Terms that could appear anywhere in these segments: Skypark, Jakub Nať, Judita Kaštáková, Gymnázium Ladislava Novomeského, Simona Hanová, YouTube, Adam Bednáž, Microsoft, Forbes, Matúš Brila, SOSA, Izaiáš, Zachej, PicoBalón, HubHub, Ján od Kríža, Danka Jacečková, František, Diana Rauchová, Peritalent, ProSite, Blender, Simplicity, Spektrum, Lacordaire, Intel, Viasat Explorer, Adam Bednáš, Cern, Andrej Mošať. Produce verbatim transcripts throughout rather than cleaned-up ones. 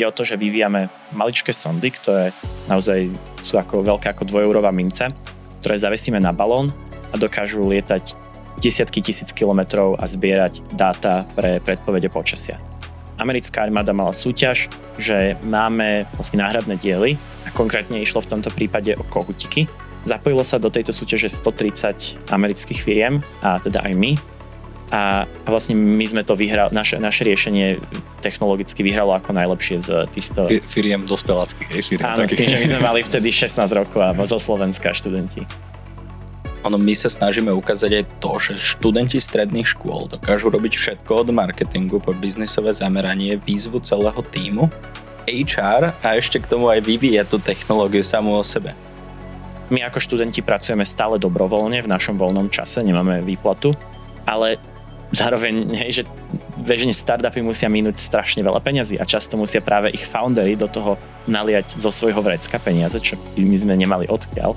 ide o to, že vyvíjame maličké sondy, ktoré naozaj sú ako veľké ako dvojeurová mince, ktoré zavesíme na balón a dokážu lietať desiatky tisíc kilometrov a zbierať dáta pre predpovede počasia. Americká armáda mala súťaž, že máme vlastne náhradné diely a konkrétne išlo v tomto prípade o kohutiky. Zapojilo sa do tejto súťaže stotridsať amerických firiem a teda aj my. A, a vlastne my sme to vyhrali, naše, naše riešenie technologicky vyhralo ako najlepšie z týchto... Firiem dospeláckých, hej? Firiem Áno, takých. S tým, že my sme mali vtedy šestnásť rokov a zo Slovenska študenti. Ono, my sa snažíme ukázať aj to, že študenti stredných škôl dokážu robiť všetko od marketingu po biznisové zameranie, výzvu celého tímu, há er a ešte k tomu aj vyvíjať tú technológiu samú o sebe. My ako študenti pracujeme stále dobrovoľne v našom voľnom čase, nemáme výplatu, ale zároveň, hej, že bežne startupy musia minúť strašne veľa peňazí a často musia práve ich foundery do toho naliať zo svojho vrecka peniaze, čo my sme nemali odkiaľ.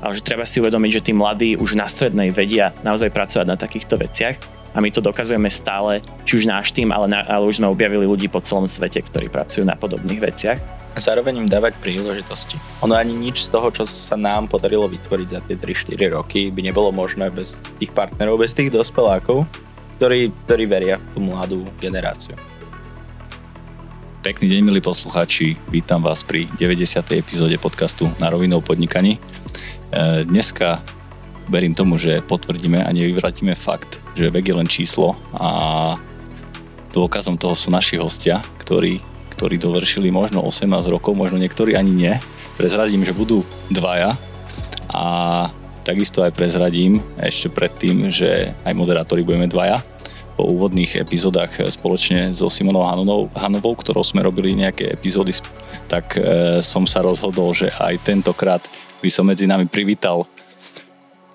Ale že treba si uvedomiť, že tí mladí už na strednej vedia naozaj pracovať na takýchto veciach a my to dokazujeme stále, či už náš tým, ale, na, ale už sme objavili ľudí po celom svete, ktorí pracujú na podobných veciach. A zároveň im dávať príležitosti. Ono ani nič z toho, čo sa nám podarilo vytvoriť za tie tri štyri roky, by nebolo možné bez tých partnerov, bez tých dospelákov, ktorí, ktorí veria v tú mladú generáciu. Pekný deň, milí poslucháči. Vítam vás pri deväťdesiatej epizóde podcastu Na rovinu o podnikaní. Dneska verím tomu, že potvrdíme a nevyvratíme fakt, že vek je len číslo a dôkazom toho sú naši hostia, ktorí, ktorí dovršili možno osemnásť rokov, možno niektorí ani nie. Prezradím, že budú dvaja a takisto aj prezradím ešte predtým, že aj moderátori budeme dvaja. Po úvodných epizódach spoločne so Simonou Hanovou, ktorou sme robili nejaké epizódy, tak e, som sa rozhodol, že aj tentokrát by som medzi nami privítal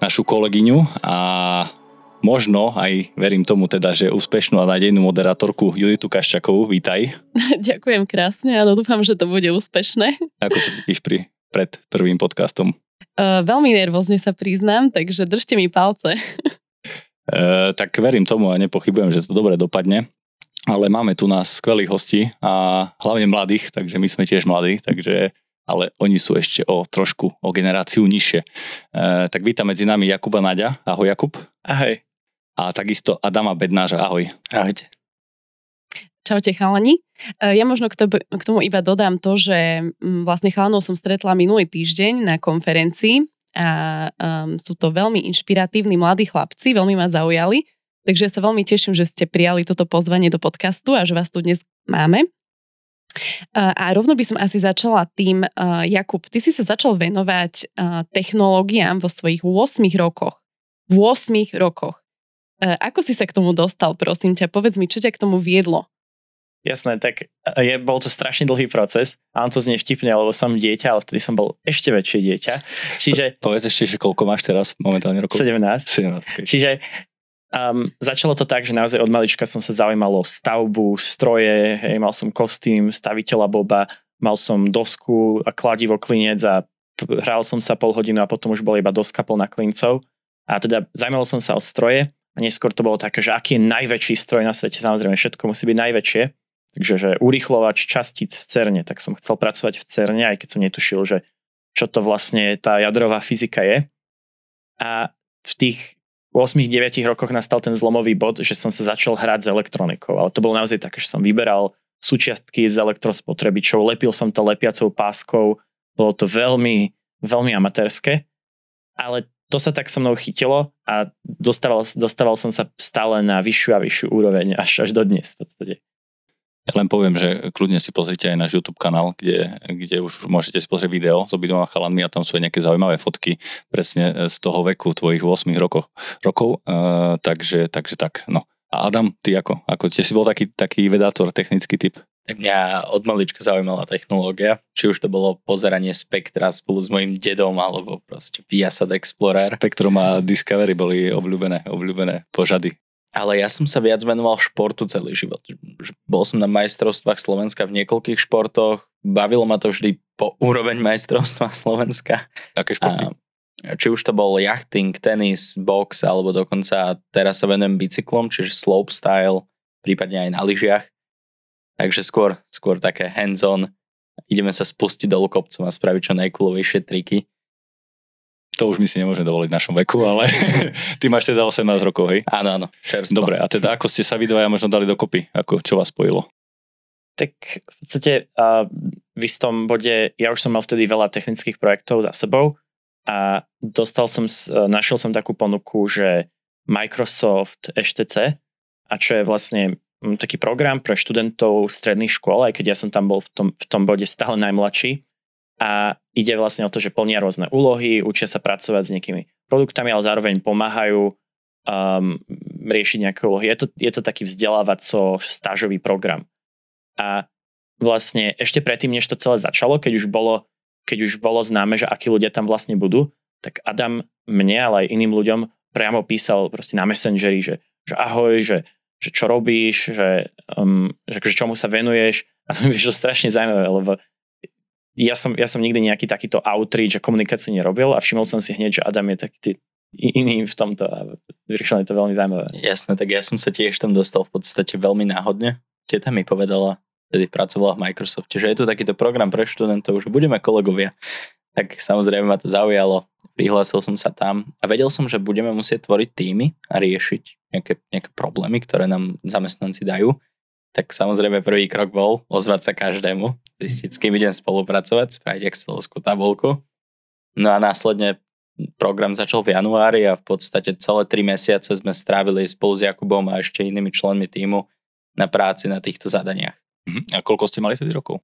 našu kolegyňu a možno aj, verím tomu teda, že úspešnú a nádejnú moderátorku Juditu Kaštákovú. Vítaj. Ďakujem krásne, áno, dúfam, že to bude úspešné. Ako sa cítiš pri, pred prvým podcastom? Uh, veľmi nervózne sa priznám, takže držte mi palce. E, tak verím tomu a nepochybujem, že to dobre dopadne, ale máme tu nás skvelých hostí a hlavne mladých, takže my sme tiež mladí, takže, ale oni sú ešte o trošku, o generáciu nižšie. E, tak vítam medzi nami Jakuba Naďa. Ahoj Jakub. Ahoj. A takisto Adama Bednáža. Ahoj. Ahojte. Čaute chalani. Ja možno k tomu iba dodám to, že vlastne chalanov som stretla minulý týždeň na konferencii a um, sú to veľmi inšpiratívni mladí chlapci, veľmi ma zaujali, takže ja sa veľmi teším, že ste prijali toto pozvanie do podcastu a že vás tu dnes máme. Uh, a rovno by som asi začala tým, uh, Jakub, ty si sa začal venovať uh, technológiám vo svojich ôsmich rokoch. V ôsmich rokoch. Uh, ako si sa k tomu dostal, prosím ťa? Povedz mi, čo ťa k tomu viedlo? Jasné, tak je, bol to strašne dlhý proces a on to znie vtipne, lebo som dieťa, ale vtedy som bol ešte väčšie dieťa. Čiže... Po, povedz ešte, že koľko máš teraz momentálne rokov? sedemnásť. sedemnásť okay. Čiže um, začalo to tak, že naozaj od malička som sa zaujímalo stavbu, stroje, hej, mal som kostým, staviteľa Boba, mal som dosku a kladivo, klinec a hral som sa pol hodinu a potom už bola iba doska plná klincov. A teda zaujímalo som sa o stroje a neskôr to bolo také, že aký je najväčší stroj na svete, samozrejme všetko musí byť najväčšie. Takže že urýchlovač častíc v Cerne, tak som chcel pracovať v Cerne, aj keď som netušil, že čo to vlastne tá jadrová fyzika je. A v tých ôsmich deviatich rokoch nastal ten zlomový bod, že som sa začal hrať s elektronikou. Ale to bolo naozaj také, že som vyberal súčiastky z elektrospotrebičov, lepil som to lepiacou páskou, bolo to veľmi, veľmi amatérske. Ale to sa tak so mnou chytilo a dostával, dostával som sa stále na vyššiu a vyššiu úroveň až, až do dnes v podstate. Ja len poviem, že kľudne si pozrite aj náš YouTube kanál, kde, kde už môžete si pozrieť video s obidvoma chalanmi a tam sú aj nejaké zaujímavé fotky presne z toho veku, tvojich ôsmich rokov. rokov. Uh, takže, takže tak, no. A Adam, ty ako? Ako tiež si bol taký, taký vedátor, technický typ? Tak mňa od malička zaujímala technológia, či už to bolo pozeranie Spektra spolu s mojím dedom, alebo proste Viasat Explorer. Spektrum a Discovery boli obľúbené, obľúbené požady. Ale ja som sa viac venoval športu celý život. Bol som na majstrovstvách Slovenska v niekoľkých športoch, bavilo ma to vždy po úroveň majstrovstva Slovenska. Také športy? A či už to bol jachting, tenis, box, alebo dokonca teraz sa venujem bicyklom, čiže slopestyle, prípadne aj na lyžiach. Takže skôr, skôr také hands-on. Ideme sa spustiť dolu kopcom a spraviť čo najkulovejšie triky. To už my si nemôžeme dovoliť v našom veku, ale ty máš teda osemnásť rokov, hej? Áno, áno, čerstvo. Dobre, a teda ako ste sa vy dvaja možno dali dokopy? Ako, čo vás spojilo? Tak v podstate uh, v istom bode, ja už som mal vtedy veľa technických projektov za sebou a dostal som, našiel som takú ponuku, že Microsoft há té cé, a čo je vlastne taký program pre študentov stredných škôl, aj keď ja som tam bol v tom, v tom bode stále najmladší. A ide vlastne o to, že plnia rôzne úlohy, učia sa pracovať s nejakými produktami, ale zároveň pomáhajú um, riešiť nejaké úlohy. Je to, je to taký vzdelávaco-stážový program. A vlastne ešte predtým, než to celé začalo, keď už bolo, keď už bolo známe, že akí ľudia tam vlastne budú, tak Adam mne, ale aj iným ľuďom priamo písal proste na Messengeri, že, že ahoj, že, že čo robíš, že, um, že čomu sa venuješ. A to mi prišlo strašne zaujímavé, lebo Ja som, ja som nikdy nejaký takýto outreach a komunikáciu nerobil a všimol som si hneď, že Adam je taký iný v tomto a vyriešil je to veľmi zaujímavé. Jasné, tak ja som sa tiež tam dostal v podstate veľmi náhodne. Teta mi povedala, tedy pracovala v Microsofte, že je tu takýto program pre študentov, že budeme kolegovia. Tak samozrejme ma to zaujalo, prihlásil som sa tam a vedel som, že budeme musieť tvoriť týmy a riešiť nejaké, nejaké problémy, ktoré nám zamestnanci dajú. Tak samozrejme prvý krok bol ozvať sa každému, zistiť, s kým idem spolupracovať, spraviť excelovskú tabuľku. No a následne program začal v januári a v podstate celé tri mesiace sme strávili spolu s Jakubom a ešte inými členmi týmu na práci na týchto zadaniach. A koľko ste mali vtedy rokov?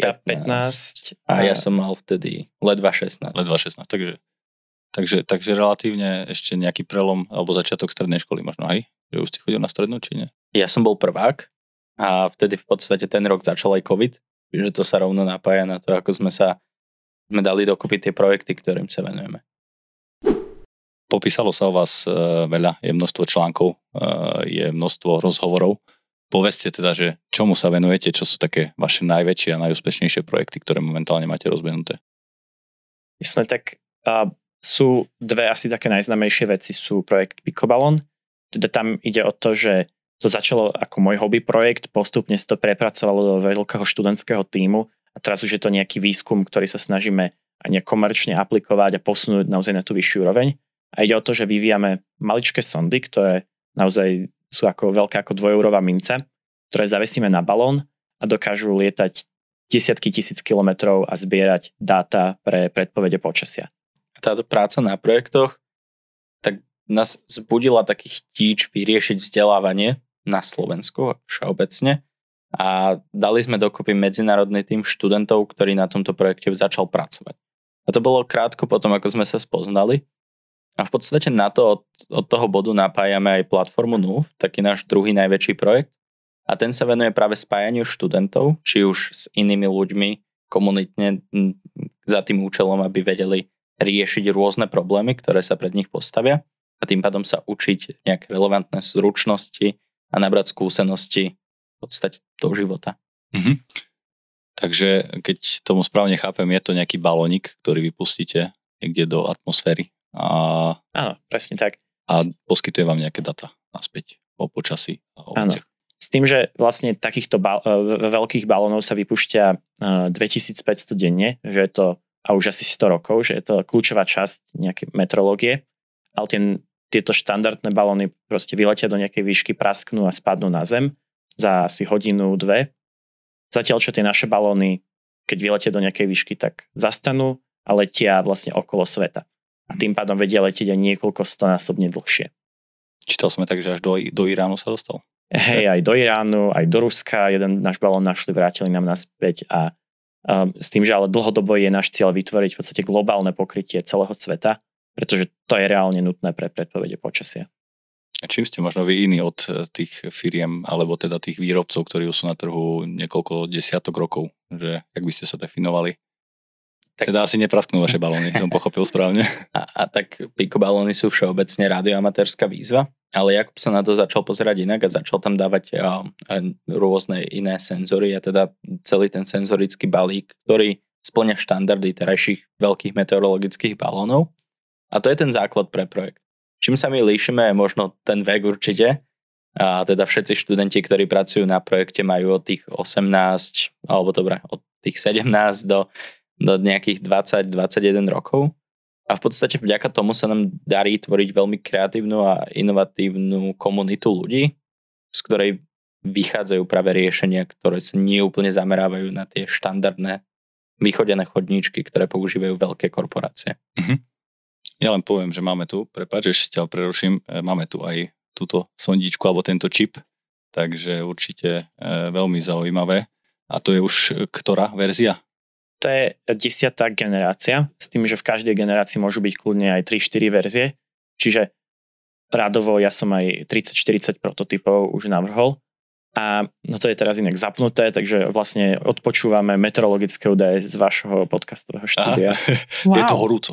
Ja pätnásť. A ja som mal vtedy ledva šestnásť. Ledva šestnásť, takže, takže, takže relatívne ešte nejaký prelom alebo začiatok strednej školy možno, hej? Že už ste chodil na strednú, či nie? Ja som bol prvák a vtedy v podstate ten rok začal aj COVID, že to sa rovno napája na to, ako sme sa sme dali dokopy tie projekty, ktorým sa venujeme. Popísalo sa o vás e, veľa, je množstvo článkov, e, je množstvo rozhovorov. Povedzte teda, že čomu sa venujete, čo sú také vaše najväčšie a najúspešnejšie projekty, ktoré momentálne máte rozbenuté? Jasné, tak a sú dve asi také najznámejšie veci, sú projekt PicoBalón. Teda tam ide o to, že to začalo ako môj hobby projekt, postupne sa to prepracovalo do veľkého študentského tímu a teraz už je to nejaký výskum, ktorý sa snažíme nejak komerčne aplikovať a posunúť naozaj na tú vyššiu úroveň. A ide o to, že vyvíjame maličké sondy, ktoré naozaj sú ako veľká ako dvojeurová mince, ktoré zavesíme na balón a dokážu lietať desiatky tisíc kilometrov a zbierať dáta pre predpovede počasia. Táto práca na projektoch tak nás zbudila taký chtíč vyriešiť vzdelávanie na Slovensku všeobecne a dali sme dokopy medzinárodný tím študentov, ktorý na tomto projekte začal pracovať. A to bolo krátko potom, ako sme sa spoznali a v podstate na to od, od toho bodu napájame aj platformu en ú vé, taký náš druhý najväčší projekt a ten sa venuje práve spájaniu študentov, či už s inými ľuďmi komunitne za tým účelom, aby vedeli riešiť rôzne problémy, ktoré sa pred nich postavia a tým pádom sa učiť nejaké relevantné zručnosti a nabrať skúsenosti v podstate do života. Mm-hmm. Takže keď tomu správne chápem, je to nejaký balónik, ktorý vypustíte niekde do atmosféry. A... Áno, presne tak. A poskytuje vám nejaké data naspäť o počasí a o veciach. S tým, že vlastne takýchto ba- veľkých balónov sa vypúšťa dvetisícpäťsto denne, že je to, a už asi sto rokov, že je to kľúčová časť nejaké metrológie, ale ten tieto štandardné balóny proste vyletia do nejakej výšky, prasknú a spadnú na zem za asi hodinu, dve. Zatiaľ, čo tie naše balóny, keď vyletia do nejakej výšky, tak zastanú a letia vlastne okolo sveta. A tým pádom vedia letieť aj niekoľko stonásobne dlhšie. Čítal som tak, že až do, do Iránu sa dostal. Hej, aj do Iránu, aj do Ruska. Jeden náš balón našli, vrátili nám naspäť a um, s tým, že ale dlhodobo je náš cieľ vytvoriť v podstate globálne pokrytie celého sveta, pretože to je reálne nutné pre predpovede počasia. A čím ste možno vy iní od tých firiem, alebo teda tých výrobcov, ktorí sú na trhu niekoľko desiatok rokov, že ak by ste sa definovali? Tak... Teda asi neprasknú vaše balóny, som pochopil správne. A, a tak PicoBalóny sú všeobecne radioamatérska výzva, ale Jakub sa na to začal pozerať inak a začal tam dávať a, a rôzne iné senzory a teda celý ten senzorický balík, ktorý splňa štandardy terajších veľkých meteorologických balónov. A to je ten základ pre projekt. Čím sa my líšime, je možno ten vek určite, A teda všetci študenti, ktorí pracujú na projekte, majú od tých osemnásť, alebo dobre, od tých sedemnásť do, do nejakých dvadsať až dvadsaťjeden rokov. A v podstate vďaka tomu sa nám darí tvoriť veľmi kreatívnu a inovatívnu komunitu ľudí, z ktorej vychádzajú práve riešenia, ktoré sa neúplne zamerávajú na tie štandardné vychodené chodníčky, ktoré používajú veľké korporácie. Uh-huh. Ja len poviem, že máme tu, prepáč, ešte ťa preruším, máme tu aj túto sondičku alebo tento čip, takže určite e, veľmi zaujímavé. A to je už ktorá verzia? To je desiatá generácia, s tým, že v každej generácii môžu byť kľudne aj tri štyri verzie, čiže radovo ja som aj tridsať štyridsať prototypov už navrhol. A no to je teraz inak zapnuté, takže vlastne odpočúvame meteorologické údaje z vášho podcastového štúdia. Wow. Je to horúco.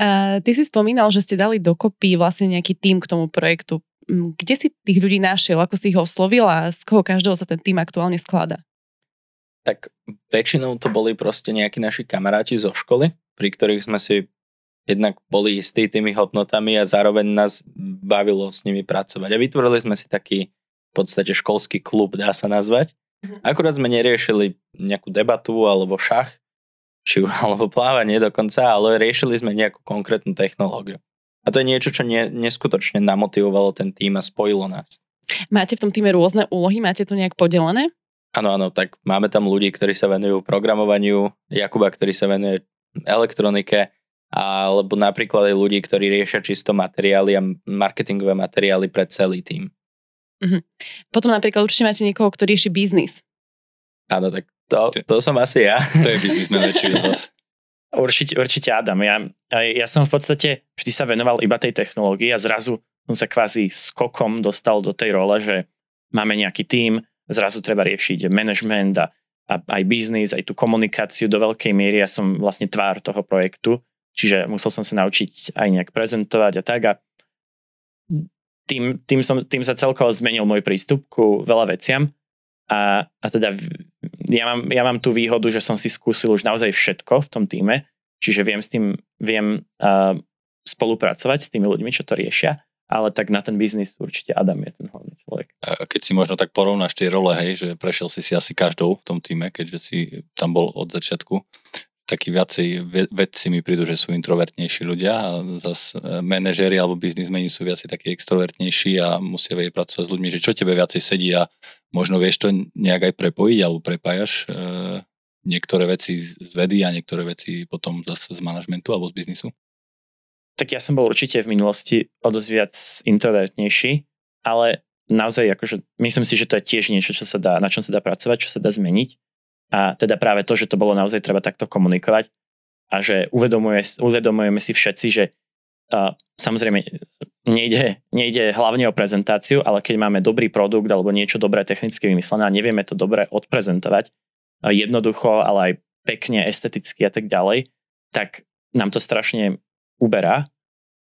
Uh, ty si spomínal, že ste dali dokopy vlastne nejaký tím k tomu projektu. Kde si tých ľudí našiel? Ako si ich oslovil a z koho každého sa ten tím aktuálne skladá? Tak väčšinou to boli proste nejakí naši kamaráti zo školy, pri ktorých sme si jednak boli istí tými hodnotami a zároveň nás bavilo s nimi pracovať. A vytvorili sme si taký v podstate školský klub, dá sa nazvať. Akurát sme neriešili nejakú debatu alebo šach, či alebo plávanie dokonca, ale riešili sme nejakú konkrétnu technológiu. A to je niečo, čo ne, neskutočne namotivovalo ten tím a spojilo nás. Máte v tom týme rôzne úlohy? Máte to nejak podelené? Áno, áno, tak máme tam ľudí, ktorí sa venujú programovaniu, Jakuba, ktorý sa venuje elektronike, alebo napríklad aj ľudí, ktorí riešia čisto materiály a marketingové materiály pre celý tím. Mm-hmm. Potom napríklad určite máte niekoho, ktorý rieši biznis. Áno, tak to, to som asi ja. To je biznis manager. Určite, určite Adam. Ja, ja som v podstate vždy sa venoval iba tej technológii a zrazu som sa kvázi skokom dostal do tej role, že máme nejaký tím, zrazu treba riešiť management a, a aj biznis, aj tú komunikáciu do veľkej miery. Ja som vlastne tvár toho projektu. Čiže musel som sa naučiť aj nejak prezentovať a tak. A tým, tým, som, tým sa celkovo zmenil môj prístup ku veľa veciam. A, a teda ja mám, ja mám tú výhodu, že som si skúsil už naozaj všetko v tom týme. Čiže viem s tým, viem uh, spolupracovať s tými ľuďmi, čo to riešia. Ale tak na ten biznis určite Adam je ten hlavný človek. A keď si možno tak porovnáš tie role, hej, že prešiel si si asi každou v tom týme, keďže si tam bol od začiatku. Takí viacej vedci mi prídu, že sú introvertnejší ľudia a zase manažéri alebo biznismeni sú viacej takí extrovertnejší a musia vedieť pracovať s ľuďmi, že čo tebe viacej sedí a možno vieš to nejak aj prepojiť alebo prepájaš e, niektoré veci z vedy a niektoré veci potom zase z manažmentu alebo z biznisu? Tak ja som bol určite v minulosti o dosť viac introvertnejší, ale naozaj akože myslím si, že to je tiež niečo, čo sa dá, na čom sa dá pracovať, čo sa dá zmeniť. A teda práve to, že to bolo naozaj treba takto komunikovať a že uvedomuje, uvedomujeme si všetci, že uh, samozrejme nejde, nejde hlavne o prezentáciu, ale keď máme dobrý produkt alebo niečo dobré technicky vymyslené a nevieme to dobre odprezentovať uh, jednoducho, ale aj pekne, esteticky a tak ďalej, tak nám to strašne uberá.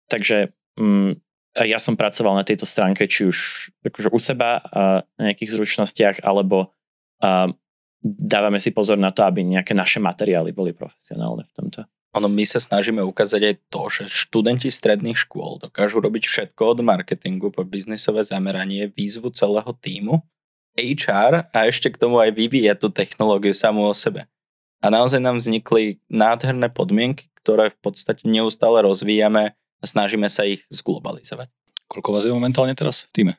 Takže um, ja som pracoval na tejto stránke či už akože u seba uh, na nejakých zručnostiach alebo uh, dávame si pozor na to, aby nejaké naše materiály boli profesionálne v tomto. Ono, my sa snažíme ukázať aj to, že študenti stredných škôl dokážu robiť všetko od marketingu po biznisové zameranie, výzvu celého tímu, há er a ešte k tomu aj vyvíja tú technológiu samú o sebe. A naozaj nám vznikli nádherné podmienky, ktoré v podstate neustále rozvíjame a snažíme sa ich zglobalizovať. Koľko vás je momentálne teraz v tíme?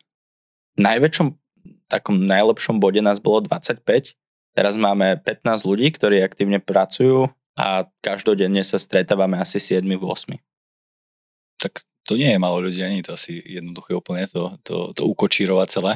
V najväčšom, takom najlepšom bode nás bolo dvadsaťpäť. Teraz máme pätnásť ľudí, ktorí aktívne pracujú a každodenne sa stretávame asi sedem až osem. Tak to nie je málo ľudí, ani to asi jednoduché úplne to, to, to ukočírovať celé.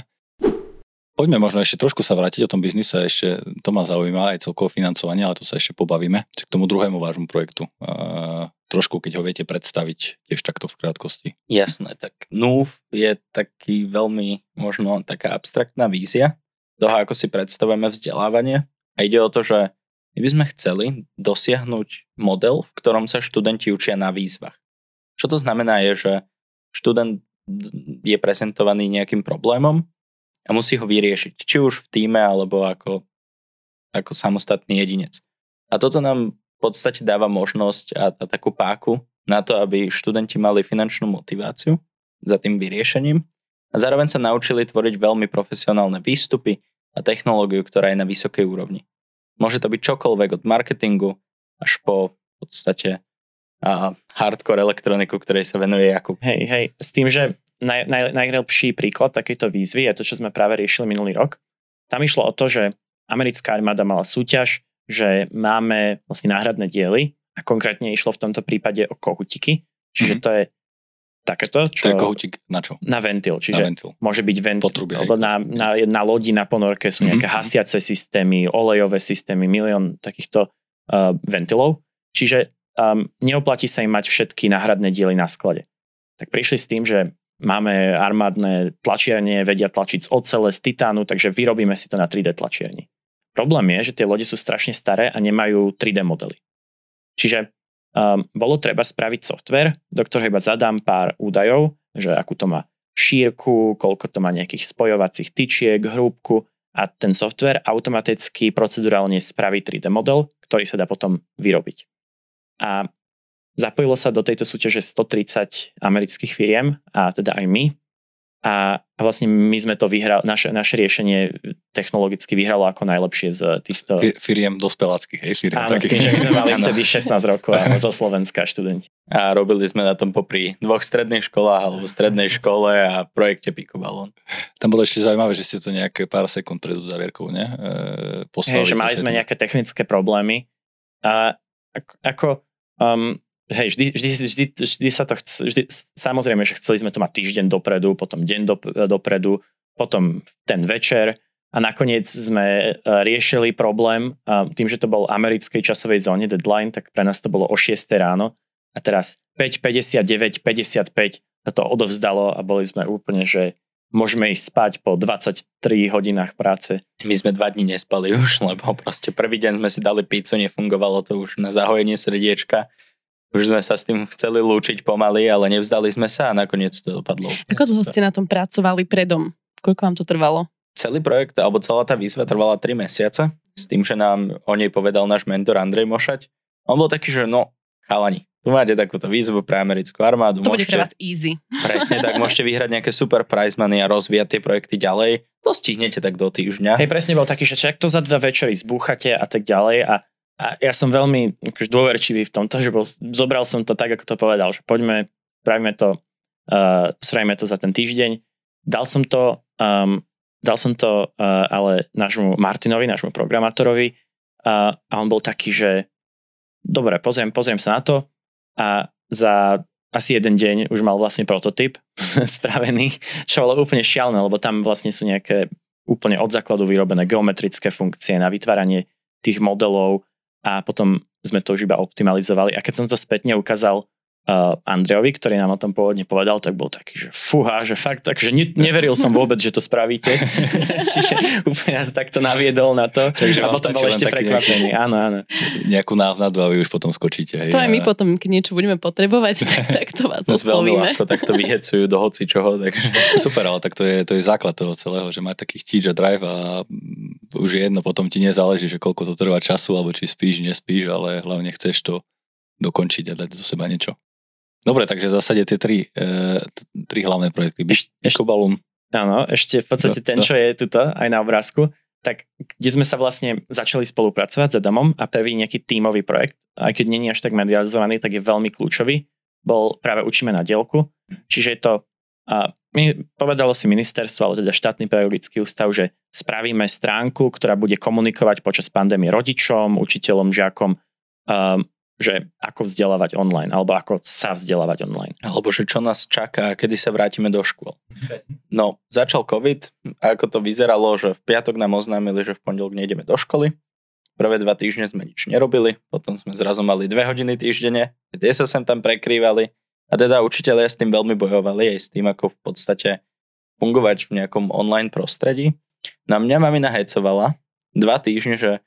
Poďme možno ešte trošku sa vrátiť o tom biznise, ešte to ma zaujíma aj celkovo financovanie, ale to sa ešte pobavíme. K tomu druhému vášmu projektu, uh, trošku keď ho viete predstaviť tiež takto v krátkosti. Jasné, tak en ú vé je taký veľmi možno taká abstraktná vízia toho, ako si predstavujeme vzdelávanie. A ide o to, že my by sme chceli dosiahnuť model, v ktorom sa študenti učia na výzvach. Čo to znamená je, že študent je prezentovaný nejakým problémom a musí ho vyriešiť, či už v tíme, alebo ako, ako samostatný jedinec. A toto nám v podstate dáva možnosť a, a takú páku na to, aby študenti mali finančnú motiváciu za tým vyriešením a zároveň sa naučili tvoriť veľmi profesionálne výstupy a technológiu, ktorá je na vysokej úrovni. Môže to byť čokoľvek od marketingu až po v podstate a hardcore elektroniku, ktorej sa venuje Jakub. Hej, hej, s tým, že naj, naj, najlepší príklad takejto výzvy je to, čo sme práve riešili minulý rok. Tam išlo o to, že americká armáda mala súťaž, že máme vlastne náhradné diely a konkrétne išlo v tomto prípade o kohutiky, čiže mm-hmm. to je takéto, čo... To je kohutík na čo? Na ventil, čiže na ventil. Môže byť ventil, alebo na, na, na lodi, na ponorke sú mm-hmm. nejaké hasiace systémy, olejové systémy, milión takýchto uh, ventilov, čiže Um, neoplatí sa im mať všetky náhradné diely na sklade. Tak prišli s tým, že máme armádne tlačiarne, vedia tlačiť z ocele, z titánu, takže vyrobíme si to na tri dé tlačiarni. Problém je, že tie lode sú strašne staré a nemajú tri dé modely. Čiže um, bolo treba spraviť software, do ktorého iba zadám pár údajov, že akú to má šírku, koľko to má nejakých spojovacích tyčiek, hrúbku a ten software automaticky procedurálne spraví tri dé model, ktorý sa dá potom vyrobiť. A zapojilo sa do tejto súťaže stotridsať amerických firiem, a teda aj my. A vlastne my sme to vyhrali, naše, naše riešenie technologicky vyhralo ako najlepšie z týchto... Firiem dospeláckých, hej? Firiem áno, takých. S tým, že my sme mali vtedy šestnásť rokov áno, zo Slovenska študenti. A robili sme na tom popri dvoch stredných školách alebo strednej škole a projekte PicoBalón. Tam bolo ešte zaujímavé, že ste to nejaké pár sekúnd pred uzavierkou, ne? E, hej, že mali sme nejaké technické problémy. A ako... Um, hej, vždy, vždy, vždy, vždy sa to chce, vždy, samozrejme, že chceli sme to mať týždeň dopredu, potom deň do, dopredu, potom ten večer a nakoniec sme uh, riešili problém uh, tým, že to bol americkej časovej zóne deadline, tak pre nás to bolo o šiestej ráno a teraz päť päťdesiatdeväť päťdesiatpäť sa to odovzdalo a boli sme úplne, že môžeme ísť spať po dvadsaťtri hodinách práce. My sme dva dní nespali už, lebo proste prvý deň sme si dali pizzu, nefungovalo to už na zahojenie srdiečka. Už sme sa s tým chceli lúčiť pomaly, ale nevzdali sme sa a nakoniec to dopadlo. Ako dlho ste na tom pracovali predom? Koľko vám to trvalo? Celý projekt, alebo celá tá výzva trvala tri mesiace, s tým, že nám o nej povedal náš mentor Andrej Mošať. On bol taký, že no, chalani. Tu máte takúto výzvu pre americkú armádu. To môžete, bude pre vás easy. Presne tak, môžete vyhrať nejaké super prize money a rozvíjať tie projekty ďalej. To stihnete tak do týždňa. Hej, presne bol taký, že čak to za dva večery zbúchate a tak ďalej. A, a ja som veľmi dôverčivý v tomto, že bol, zobral som to tak, ako to povedal, že poďme, spravíme to, uh, spravíme to za ten týždeň. Dal som to, um, dal som to uh, ale nášmu Martinovi, nášmu programátorovi uh, a on bol taký, že dobre, pozriem, pozriem sa na to. A za asi jeden deň už mal vlastne prototyp spravený, čo bolo úplne šialné, lebo tam vlastne sú nejaké úplne od základu vyrobené geometrické funkcie na vytváranie tých modelov a potom sme to už iba optimalizovali. A keď som to spätne ukázal uh, Andrejovi, ktorý nám o tom pôvodne povedal, tak bol taký, že fúha, že fakt, takže ne, neveril som vôbec, že to spravíte. Čiže úplne nás takto naviedol na to. Takže a potom bol ešte prekvapený. Áno, áno. Nejakú návnadu a vy už potom skočíte. Hej, to aj my a... potom, keď niečo budeme potrebovať, tak, tak to vás odpovíme. Tak to vyhecujú do hoci čoho. Takže... Super, ale tak to je, to je základ toho celého, že má taký chtíč a drive a už je jedno, potom ti nezáleží, že koľko to trvá času, alebo či spíš, nespíš, ale hlavne chceš to dokončiť a dať do seba niečo. Dobre, takže v zásade tie tri, e, tri hlavné projekty. PicoBalón. Áno, ešte v podstate ten, čo je tuto, aj na obrázku, tak kde sme sa vlastne začali spolupracovať s Adamom a prvý nejaký tímový projekt, aj keď nie je až tak medializovaný, tak je veľmi kľúčový, bol práve Učíme na dielku. Čiže je to, a my, povedalo si ministerstvo, ale teda štátny pedagogický ústav, že spravíme stránku, ktorá bude komunikovať počas pandémie rodičom, učiteľom, žiakom, um, že ako vzdelávať online, alebo ako sa vzdelávať online. Alebo že čo nás čaká, kedy sa vrátime do škôl. No, začal COVID a ako to vyzeralo, že v piatok nám oznámili, že v pondelok nejdeme do školy. Prvé dva týždne sme nič nerobili, potom sme zrazu mali dve hodiny týždenne, kde sa sem tam prekrývali a teda učitelia s tým veľmi bojovali aj s tým, ako v podstate fungovať v nejakom online prostredí. Na mňa mamina hecovala dva týždne, že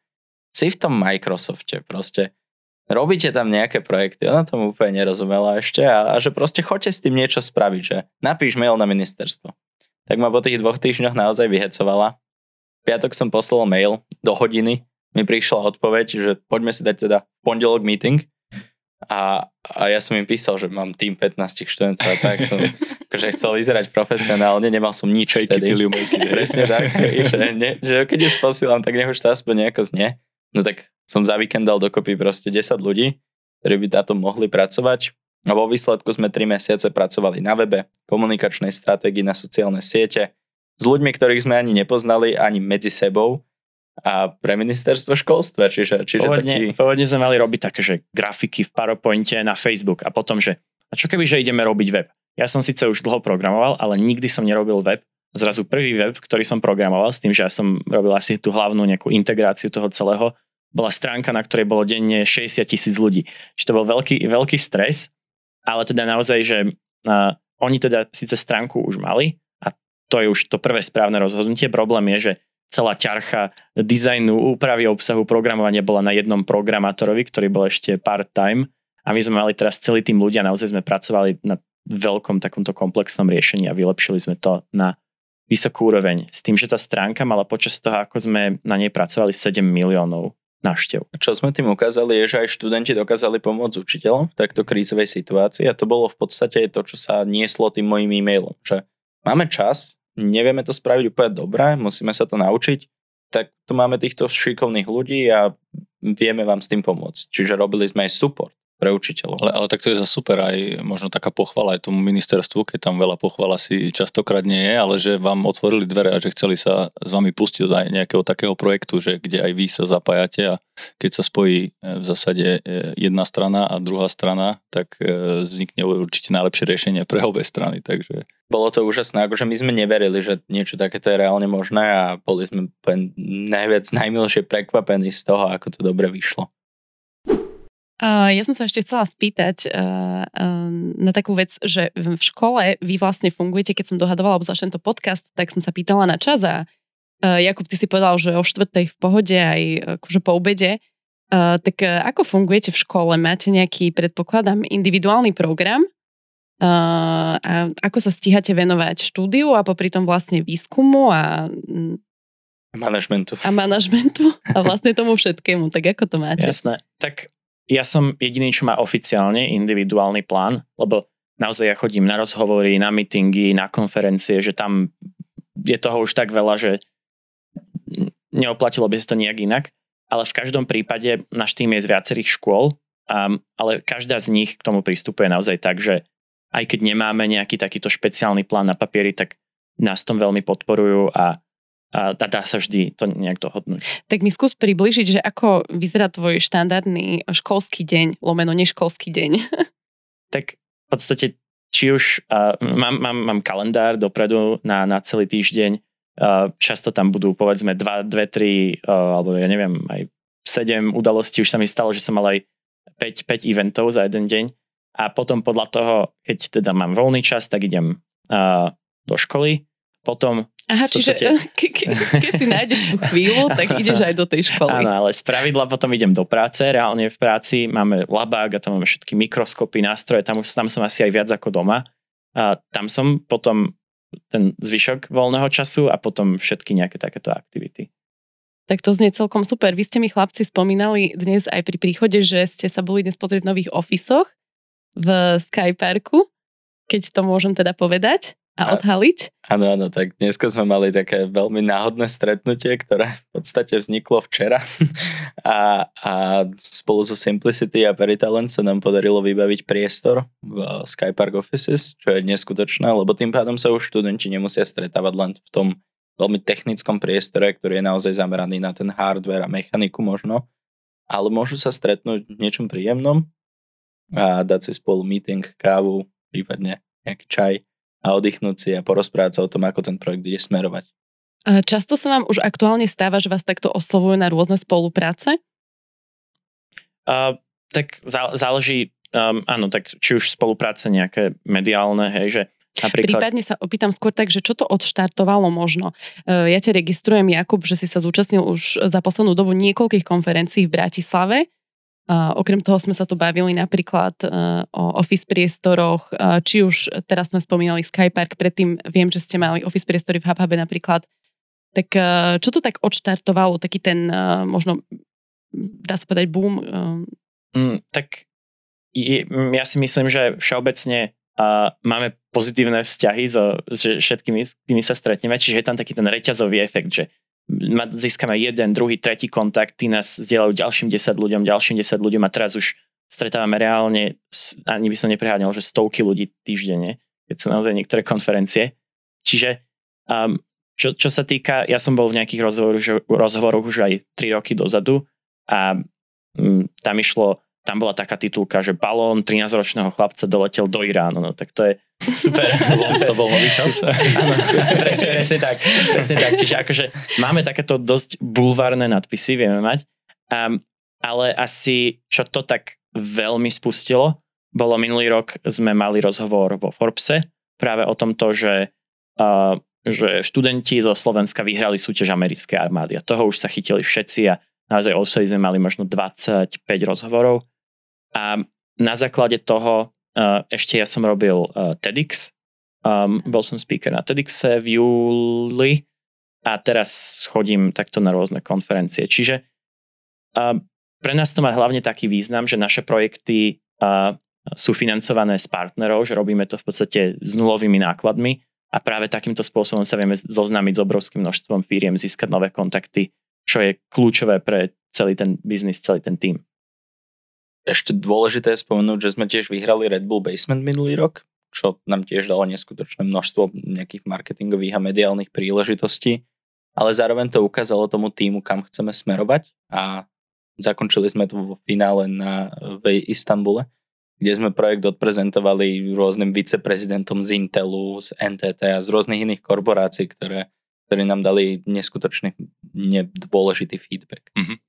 si v tom Microsofte proste robíte tam nejaké projekty, ona tomu úplne nerozumela ešte a, a že proste choďte s tým niečo spraviť, že napíš mail na ministerstvo. Tak ma po tých dvoch týždňoch naozaj vyhecovala. V piatok som poslal mail, do hodiny mi prišla odpoveď, že poďme si dať teda pondelok meeting A, a ja som im písal, že mám tým pätnásť študentov a tak som akože chcel vyzerať profesionálne, nemal som nič Fake vtedy. It, make it. Presne tak, že, ne, že keď už posílam, tak nech už to aspoň nejako znie. No tak som za víkend dal dokopy proste desať ľudí, ktorí by na tom mohli pracovať. A vo výsledku sme tri mesiace pracovali na webe, komunikačnej stratégii, na sociálne siete, s ľuďmi, ktorých sme ani nepoznali, ani medzi sebou. A pre ministerstvo školstva, čiže, čiže pôvodne, taký... Pôvodne sme mali robiť také, že grafiky v PowerPointe na Facebook a potom, že a čo keby, že ideme robiť web. Ja som síce už dlho programoval, ale nikdy som nerobil web. Zrazu prvý web, ktorý som programoval s tým, že ja som robil asi tú hlavnú nejakú integráciu toho celého, bola stránka, na ktorej bolo denne šesťdesiat tisíc ľudí. Čiže to bol veľký, veľký stres, ale teda naozaj, že uh, oni teda síce stránku už mali a to je už to prvé správne rozhodnutie. Problém je, že celá ťarcha dizajnu, úpravy obsahu, programovania bola na jednom programátorovi, ktorý bol ešte part-time a my sme mali teraz celý tým ľudia, naozaj sme pracovali na veľkom takomto komplexnom riešení a vylepšili sme to na vysokú úroveň. S tým, že tá stránka mala počas toho, ako sme na nej pracovali, sedem miliónov návštev. Čo sme tým ukázali je, že aj študenti dokázali pomôcť učiteľom v takto krízovej situácii a to bolo v podstate to, čo sa nieslo tým mojim e-mailom, že máme čas, nevieme to spraviť úplne dobré, musíme sa to naučiť, tak tu máme týchto šikovných ľudí a vieme vám s tým pomôcť. Čiže robili sme aj support pre učiteľov. Ale, ale tak to je za super, aj možno taká pochvala aj tomu ministerstvu, keď tam veľa pochvala si častokrát nie je, ale že vám otvorili dvere a že chceli sa s vami pustiť do nejakého takého projektu, že kde aj vy sa zapájate a keď sa spojí v zásade jedna strana a druhá strana, tak vznikne určite najlepšie riešenie pre obe strany. Takže... Bolo to úžasné, akože my sme neverili, že niečo takéto je reálne možné a boli sme najviac, najmilšie prekvapení z toho, ako to dobre vyšlo. Ja som sa ešte chcela spýtať na takú vec, že v škole vy vlastne fungujete, keď som dohadovala obzvlášť tento podcast, tak som sa pýtala na čas a Jakub, ty si povedal, že o štvrtej v pohode aj akože po obede. Tak ako fungujete v škole? Máte nejaký, predpokladám, individuálny program? A ako sa stíhate venovať štúdiu a popri tom vlastne výskumu a... manažmentu. A manažmentu a vlastne tomu všetkému. Tak ako to máte? Jasné. Tak ja som jediný, čo má oficiálne individuálny plán, lebo naozaj ja chodím na rozhovory, na meetingy, na konferencie, že tam je toho už tak veľa, že neoplatilo by sa to nejak inak, ale v každom prípade náš tým je z viacerých škôl, um, ale každá z nich k tomu prístupuje naozaj tak, že aj keď nemáme nejaký takýto špeciálny plán na papieri, tak nás tom veľmi podporujú a, a dá sa vždy to nejak dohodnúť. Tak mi skús približiť, že ako vyzerá tvoj štandardný školský deň, lomeno neškolský deň. Tak v podstate, či už uh, mám, mám, mám kalendár dopredu na, na celý týždeň, Uh, často tam budú povedzme dva, dve, tri uh, alebo ja neviem aj sedem udalostí, už sa mi stalo, že som mal aj päť, päť eventov za jeden deň a potom podľa toho, keď teda mám voľný čas, tak idem uh, do školy, potom aha, čiže ke, ke, keď si nájdeš tú chvíľu, tak ideš aj do tej školy. Áno, ale spravidla potom idem do práce, reálne v práci máme labák a tam máme všetky mikroskopy, nástroje, tam, tam som asi aj viac ako doma a uh, tam som potom ten zvyšok voľného času a potom všetky nejaké takéto aktivity. Tak to znie celkom super. Vy ste mi chlapci spomínali dnes aj pri príchode, že ste sa boli dnes pozrieť v nových ofisoch v Skyparku, keď to môžem teda povedať a, a odhaliť. Áno, áno, tak dneska sme mali také veľmi náhodné stretnutie, ktoré v podstate vzniklo včera a, a spolu so Simplicity a Peritalent sa nám podarilo vybaviť priestor v Skypark Offices, čo je neskutočné, lebo tým pádom sa už študenti nemusia stretávať len v tom veľmi technickom priestore, ktorý je naozaj zameraný na ten hardware a mechaniku možno, ale môžu sa stretnúť v niečom príjemnom a dať si spolu meeting, kávu, prípadne nejaký čaj a oddychnúť si a porozprávať sa o tom, ako ten projekt ide smerovať. Často sa vám už aktuálne stáva, že vás takto oslovujú na rôzne spolupráce? Uh, tak zá, záleží, um, áno, tak či už spolupráce nejaké mediálne, hej, že napríklad... Prípadne sa opýtam skôr tak, že čo to odštartovalo možno? Uh, ja ťa registrujem, Jakub, že si sa zúčastnil už za poslednú dobu niekoľkých konferencií v Bratislave. Uh, okrem toho sme sa tu bavili napríklad uh, o office priestoroch, uh, či už teraz sme spomínali Skypark, predtým viem, že ste mali office priestory v HubHube napríklad. Tak uh, čo to tak odštartovalo, taký ten uh, možno, dá sa povedať, boom? Uh... Mm, tak ja si myslím, že všeobecne uh, máme pozitívne vzťahy so že všetkými, ktorými sa stretneme, čiže je tam taký ten reťazový efekt, že získame jeden, druhý, tretí kontakt, tí nás zdieľajú ďalším desať ľuďom, ďalším desať ľuďom a teraz už stretávame reálne, ani by som nepreháňal, že stovky ľudí týždenne, keď sú naozaj niektoré konferencie. Čiže um, čo, čo sa týka, ja som bol v nejakých rozhovoroch, rozhovoroch už aj tri roky dozadu a um, tam išlo, tam bola taká titulka, že balón trinásťročného chlapca doletel do Iránu. No tak to je super. super. To bol nový čas. Áno, presne, presne tak. Presne tak. Čiže akože máme takéto dosť bulvárne nadpisy, vieme mať. Um, ale asi, čo to tak veľmi spustilo, bolo minulý rok, sme mali rozhovor vo Forbese práve o tomto, že, uh, že študenti zo Slovenska vyhrali súťaž americkej armády. A toho už sa chytili všetci a naozaj osej sme mali možno dvadsaťpäť rozhovorov. A na základe toho uh, ešte ja som robil uh, TEDx. Um, bol som speaker na TEDxe v júli a teraz chodím takto na rôzne konferencie. Čiže uh, pre nás to má hlavne taký význam, že naše projekty uh, sú financované s partnerov, že robíme to v podstate s nulovými nákladmi a práve takýmto spôsobom sa vieme zoznámiť s obrovským množstvom firiem, získať nové kontakty, čo je kľúčové pre celý ten biznis, celý ten tím. Ešte dôležité je spomenúť, že sme tiež vyhrali Red Bull Basement minulý rok, čo nám tiež dalo neskutočné množstvo nejakých marketingových a mediálnych príležitostí, ale zároveň to ukázalo tomu týmu, kam chceme smerovať a zakončili sme to vo finále na, v Istanbule, kde sme projekt odprezentovali rôznym viceprezidentom z Intelu, z en té té a z rôznych iných korporácií, ktoré, ktoré nám dali neskutočný dôležitý feedback. Mm-hmm.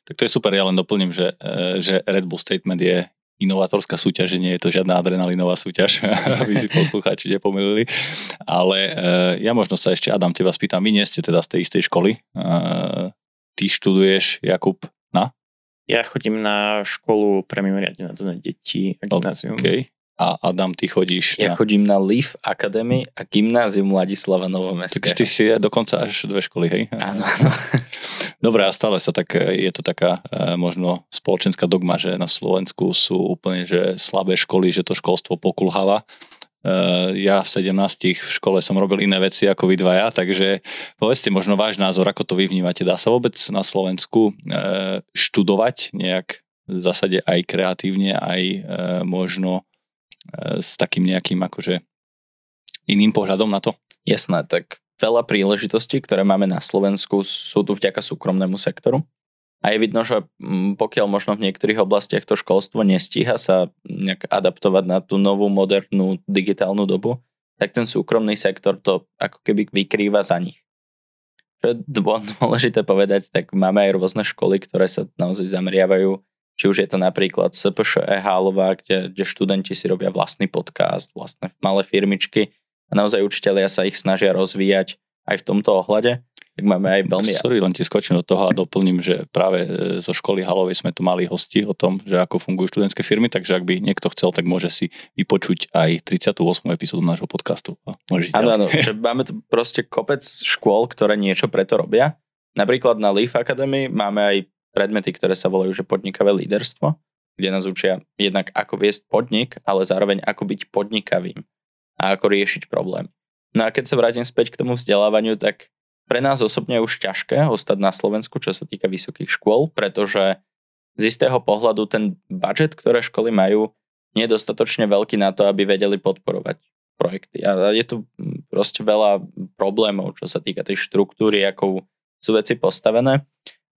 Tak to je super, ja len doplním, že, že Red Bull Statement je inovátorská súťaž, nie je to žiadna adrenalinová súťaž, aby si poslucháči nepomýlili, ale ja možno sa ešte, Adam, teba spýtam, vy nie ste teda z tej istej školy, ty študuješ, Jakub, na? Ja chodím na školu pre mimoriadne nadané deti a gymnázium. Okay. A Adam, ty chodíš ja na... Ja chodím na Leaf Academy a Gymnázium Ladislava Novomeského. Takže ty si dokonca až dve školy, hej? Áno. Dobre, a stále sa tak, je to taká možno spoločenská dogma, že na Slovensku sú úplne že slabé školy, že to školstvo pokulháva. Ja v sedemnástich v škole som robil iné veci ako vy dvaja, takže povedzte možno váš názor, ako to vy vnímate. Dá sa vôbec na Slovensku študovať nejak v zásade aj kreatívne, aj možno s takým nejakým akože iným pohľadom na to? Jasné, tak veľa príležitostí, ktoré máme na Slovensku, sú tu vďaka súkromnému sektoru. A je vidno, že pokiaľ možno v niektorých oblastiach to školstvo nestíha sa nejak adaptovať na tú novú, modernú, digitálnu dobu, tak ten súkromný sektor to ako keby vykrýva za nich. Čo je dôležité povedať, tak máme aj rôzne školy, ktoré sa naozaj zameriavajú. Či už je to napríklad es pé šé Halová, kde, kde študenti si robia vlastný podcast, vlastné malé firmičky a naozaj učitelia sa ich snažia rozvíjať aj v tomto ohľade. Tak máme aj veľmi... Sorry, len ti skočím do toho a doplním, že práve zo školy Halovej sme tu mali hosti o tom, že ako fungujú študentské firmy, takže ak by niekto chcel, tak môže si vypočuť aj tridsiatu ôsmu epizódu nášho podcastu. Áno, áno, že máme tu proste kopec škôl, ktoré niečo preto robia. Napríklad na Leaf Academy máme aj predmety, ktoré sa volajú, že podnikavé líderstvo, kde nás učia jednak ako viesť podnik, ale zároveň ako byť podnikavým a ako riešiť problém. No a keď sa vrátim späť k tomu vzdelávaniu, tak pre nás osobne je už ťažké ostať na Slovensku, čo sa týka vysokých škôl, pretože z istého pohľadu ten budžet, ktoré školy majú, nie je dostatočne veľký na to, aby vedeli podporovať projekty. A je tu proste veľa problémov, čo sa týka tej štruktúry, ako sú veci postavené.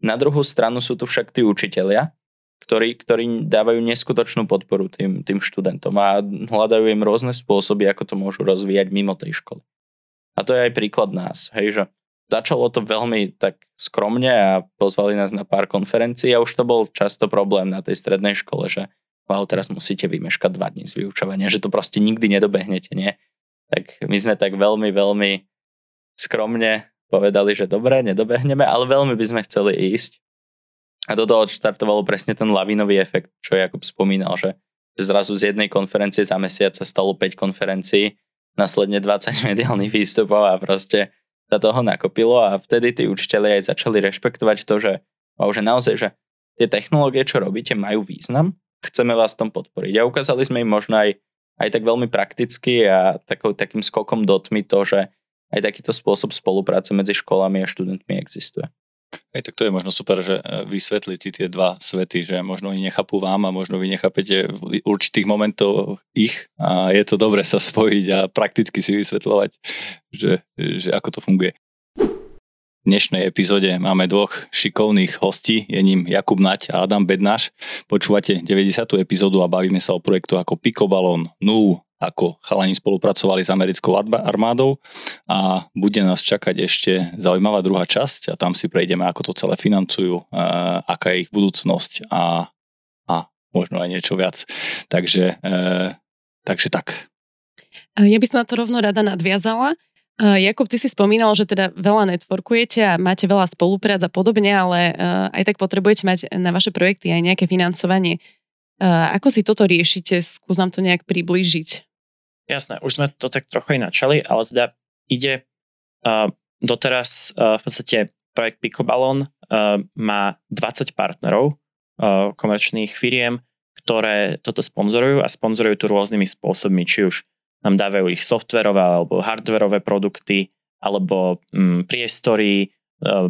Na druhú stranu sú tu však tí učitelia, ktorí, ktorí dávajú neskutočnú podporu tým, tým študentom a hľadajú im rôzne spôsoby, ako to môžu rozvíjať mimo tej školy. A to je aj príklad nás. Hej, že začalo to veľmi tak skromne a pozvali nás na pár konferencií a už to bol často problém na tej strednej škole, že wow, teraz musíte vymeškať dva dní z vyučovania, že to proste nikdy nedobehnete, nie? Tak my sme tak veľmi, veľmi skromne povedali, že dobre, nedobehneme, ale veľmi by sme chceli ísť. A toto odštartovalo presne ten lavinový efekt, čo Jakub spomínal, že zrazu z jednej konferencie za mesiac sa stalo päť konferencií, následne dvadsať mediálnych výstupov a proste sa toho nakopilo a vtedy tí učitelia aj začali rešpektovať to, že, že naozaj, že tie technológie, čo robíte, majú význam chceme vás v tom podporiť. A ukázali sme im možno aj, aj tak veľmi prakticky a takou, takým skokom do tmy to, že aj takýto spôsob spolupráce medzi školami a študentmi existuje. Hej, tak to je možno super, že vysvetlíte tie dva svety, že možno oni nechápu vám a možno vy nechápete v určitých momentov ich a je to dobre sa spojiť a prakticky si vysvetľovať, že, že ako to funguje. V dnešnej epizóde máme dvoch šikovných hostí, je ním Jakub Nať a Adam Bednáš. Počúvate deväťdesiatu epizódu a bavíme sa o projektu ako PicoBalón, en u vé, ako chalani spolupracovali s americkou armádou a bude nás čakať ešte zaujímavá druhá časť a tam si prejdeme, ako to celé financujú, aká je ich budúcnosť a, a možno aj niečo viac. Takže, takže tak. Ja by som na to rovno rada nadviazala. Uh, Jakub, ty si spomínal, že teda veľa networkujete a máte veľa spoluprác a podobne, ale uh, aj tak potrebujete mať na vaše projekty aj nejaké financovanie. Uh, ako si toto riešite? Skús nám to nejak priblížiť. Jasné, už sme to tak trochu načali, ale teda ide uh, doteraz uh, v podstate projekt PicoBalón uh, má dvadsať partnerov uh, komerčných firiem, ktoré toto sponzorujú a sponzorujú tu rôznymi spôsobmi, či už nám dávajú ich softverové alebo hardverové produkty, alebo mm, priestory, e,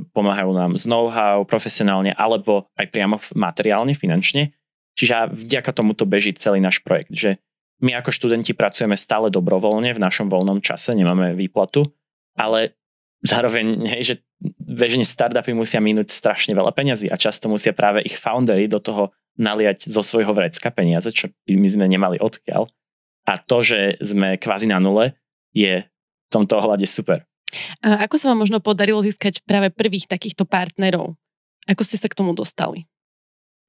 pomáhajú nám s know-how profesionálne, alebo aj priamo materiálne, finančne. Čiže vďaka tomu to beží celý náš projekt, že my ako študenti pracujeme stále dobrovoľne v našom voľnom čase, nemáme výplatu, ale zároveň, hej, že bežne startupy musia minúť strašne veľa peňazí a často musia práve ich foundery do toho naliať zo svojho vrecka peniaze, čo my sme nemali odkiaľ. A to, že sme kvázi na nule, je v tomto ohľade super. A ako sa vám možno podarilo získať práve prvých takýchto partnerov? Ako ste sa k tomu dostali?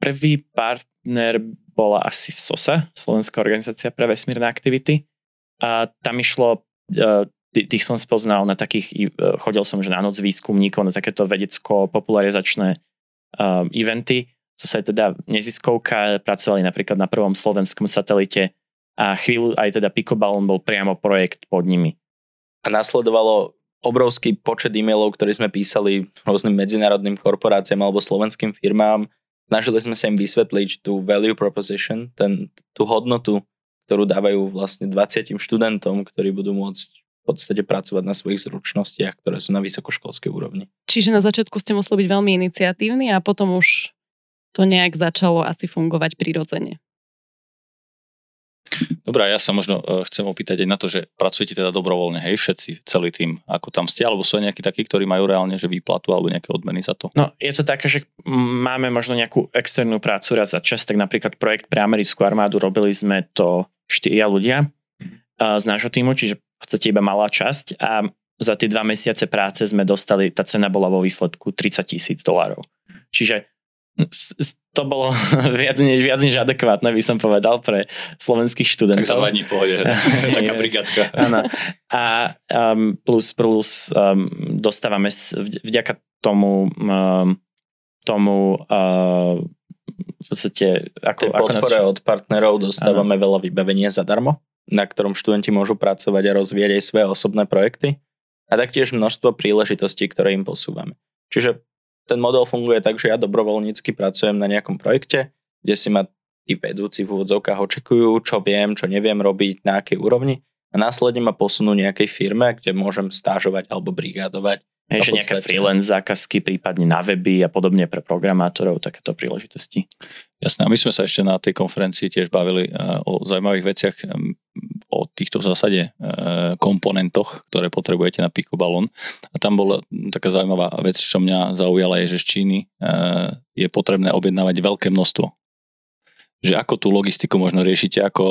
Prvý partner bola asi SOSA, Slovenská organizácia pre vesmírne aktivity. A tam išlo, tých som spoznal na takých, chodil som že na noc výskumníkov, na takéto vedecko-popularizačné eventy. SOSA je teda neziskovka, pracovali napríklad na prvom slovenskom satelite a chvíľu aj teda PicoBalón bol priamo projekt pod nimi. A nasledovalo obrovský počet e-mailov, ktoré sme písali rôznym medzinárodným korporáciám alebo slovenským firmám. Snažili sme sa im vysvetliť tú value proposition, ten, tú hodnotu, ktorú dávajú vlastne dvadsiatim študentom, ktorí budú môcť v podstate pracovať na svojich zručnostiach, ktoré sú na vysokoškolskej úrovni. Čiže na začiatku ste museli byť veľmi iniciatívni a potom už to nejak začalo asi fungovať prirodzene. Dobre, ja sa možno chcem opýtať aj na to, že pracujete teda dobrovoľne, hej, všetci, celý tým, ako tam ste, alebo sú aj nejakí takí, ktorí majú reálne že výplatu alebo nejaké odmeny za to? No, je to také, že máme možno nejakú externú prácu raz za čas, tak napríklad projekt pre americkú armádu robili sme to štyria ľudia z nášho týmu, čiže v podstate iba malá časť a za tie dva mesiace práce sme dostali, tá cena bola vo výsledku tridsať tisíc dolárov. Čiže to bolo viac než, viac než adekvátne, by som povedal, pre slovenských študentov. Tak za dva dní pohode, taká yes. Brigadka. Áno. A um, plus, plus um, dostávame vďaka tomu um, tomu uh, v podstate ako, ako podpore nás... od partnerov dostávame ano. Veľa vybavenia zadarmo, na ktorom študenti môžu pracovať a rozvíjať aj svoje osobné projekty a taktiež množstvo príležitostí, ktoré im posúvame. Čiže ten model funguje tak, že ja dobrovoľnícky pracujem na nejakom projekte, kde si ma tí vedúci v úvodzovkách očekujú, čo viem, čo neviem robiť, na akej úrovni a následne ma posunú nejakej firme, kde môžem stážovať alebo brigádovať. Ešte nejaké freelance zákazky, prípadne na weby a podobne pre programátorov, takéto príležitosti. Jasné, a my sme sa ešte na tej konferencii tiež bavili o zaujímavých veciach, o týchto v zásade komponentoch, ktoré potrebujete na PicoBalón. A tam bola taká zaujímavá vec, čo mňa zaujala, je, že z Číny je potrebné objednávať veľké množstvo. Že ako tú logistiku možno riešite, ako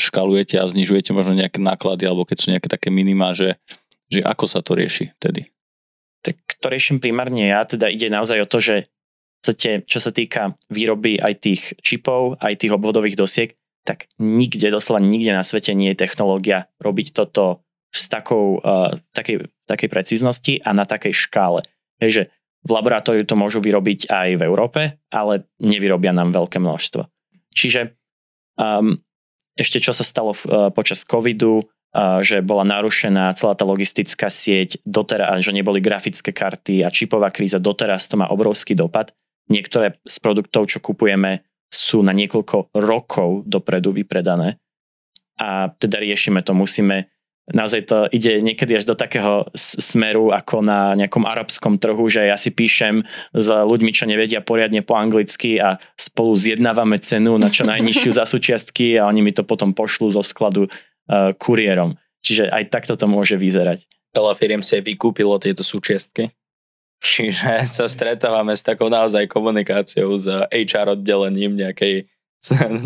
škalujete a znižujete možno nejaké náklady, alebo keď sú nejaké také minima, že, že ako sa to rieši vtedy? Tak to riešim primárne ja, teda ide naozaj o to, že chcete, čo sa týka výroby aj tých čipov, aj tých obvodových dosiek, tak nikde, doslova nikde na svete nie je technológia robiť toto s takou, uh, takej, takej precíznosti a na takej škále. Takže v laboratóriu to môžu vyrobiť aj v Európe, ale nevyrobia nám veľké množstvo. Čiže um, ešte čo sa stalo v, uh, počas covidu, že bola narušená celá tá logistická sieť, doteraz, že neboli grafické karty a čipová kríza, doteraz to má obrovský dopad. Niektoré z produktov, čo kupujeme, sú na niekoľko rokov dopredu vypredané. A teda riešime to, musíme, naozaj to ide niekedy až do takého smeru ako na nejakom arabskom trhu, že ja si píšem s ľuďmi, čo nevedia poriadne po anglicky a spolu zjednávame cenu na čo najnižšiu zasučiastky a oni mi to potom pošlú zo skladu uh, kuriérom. Čiže aj takto to môže vyzerať. Veľa firiem si aj vykúpilo tieto súčiastky. Čiže sa stretávame s takou naozaj komunikáciou s há er oddelením nejakej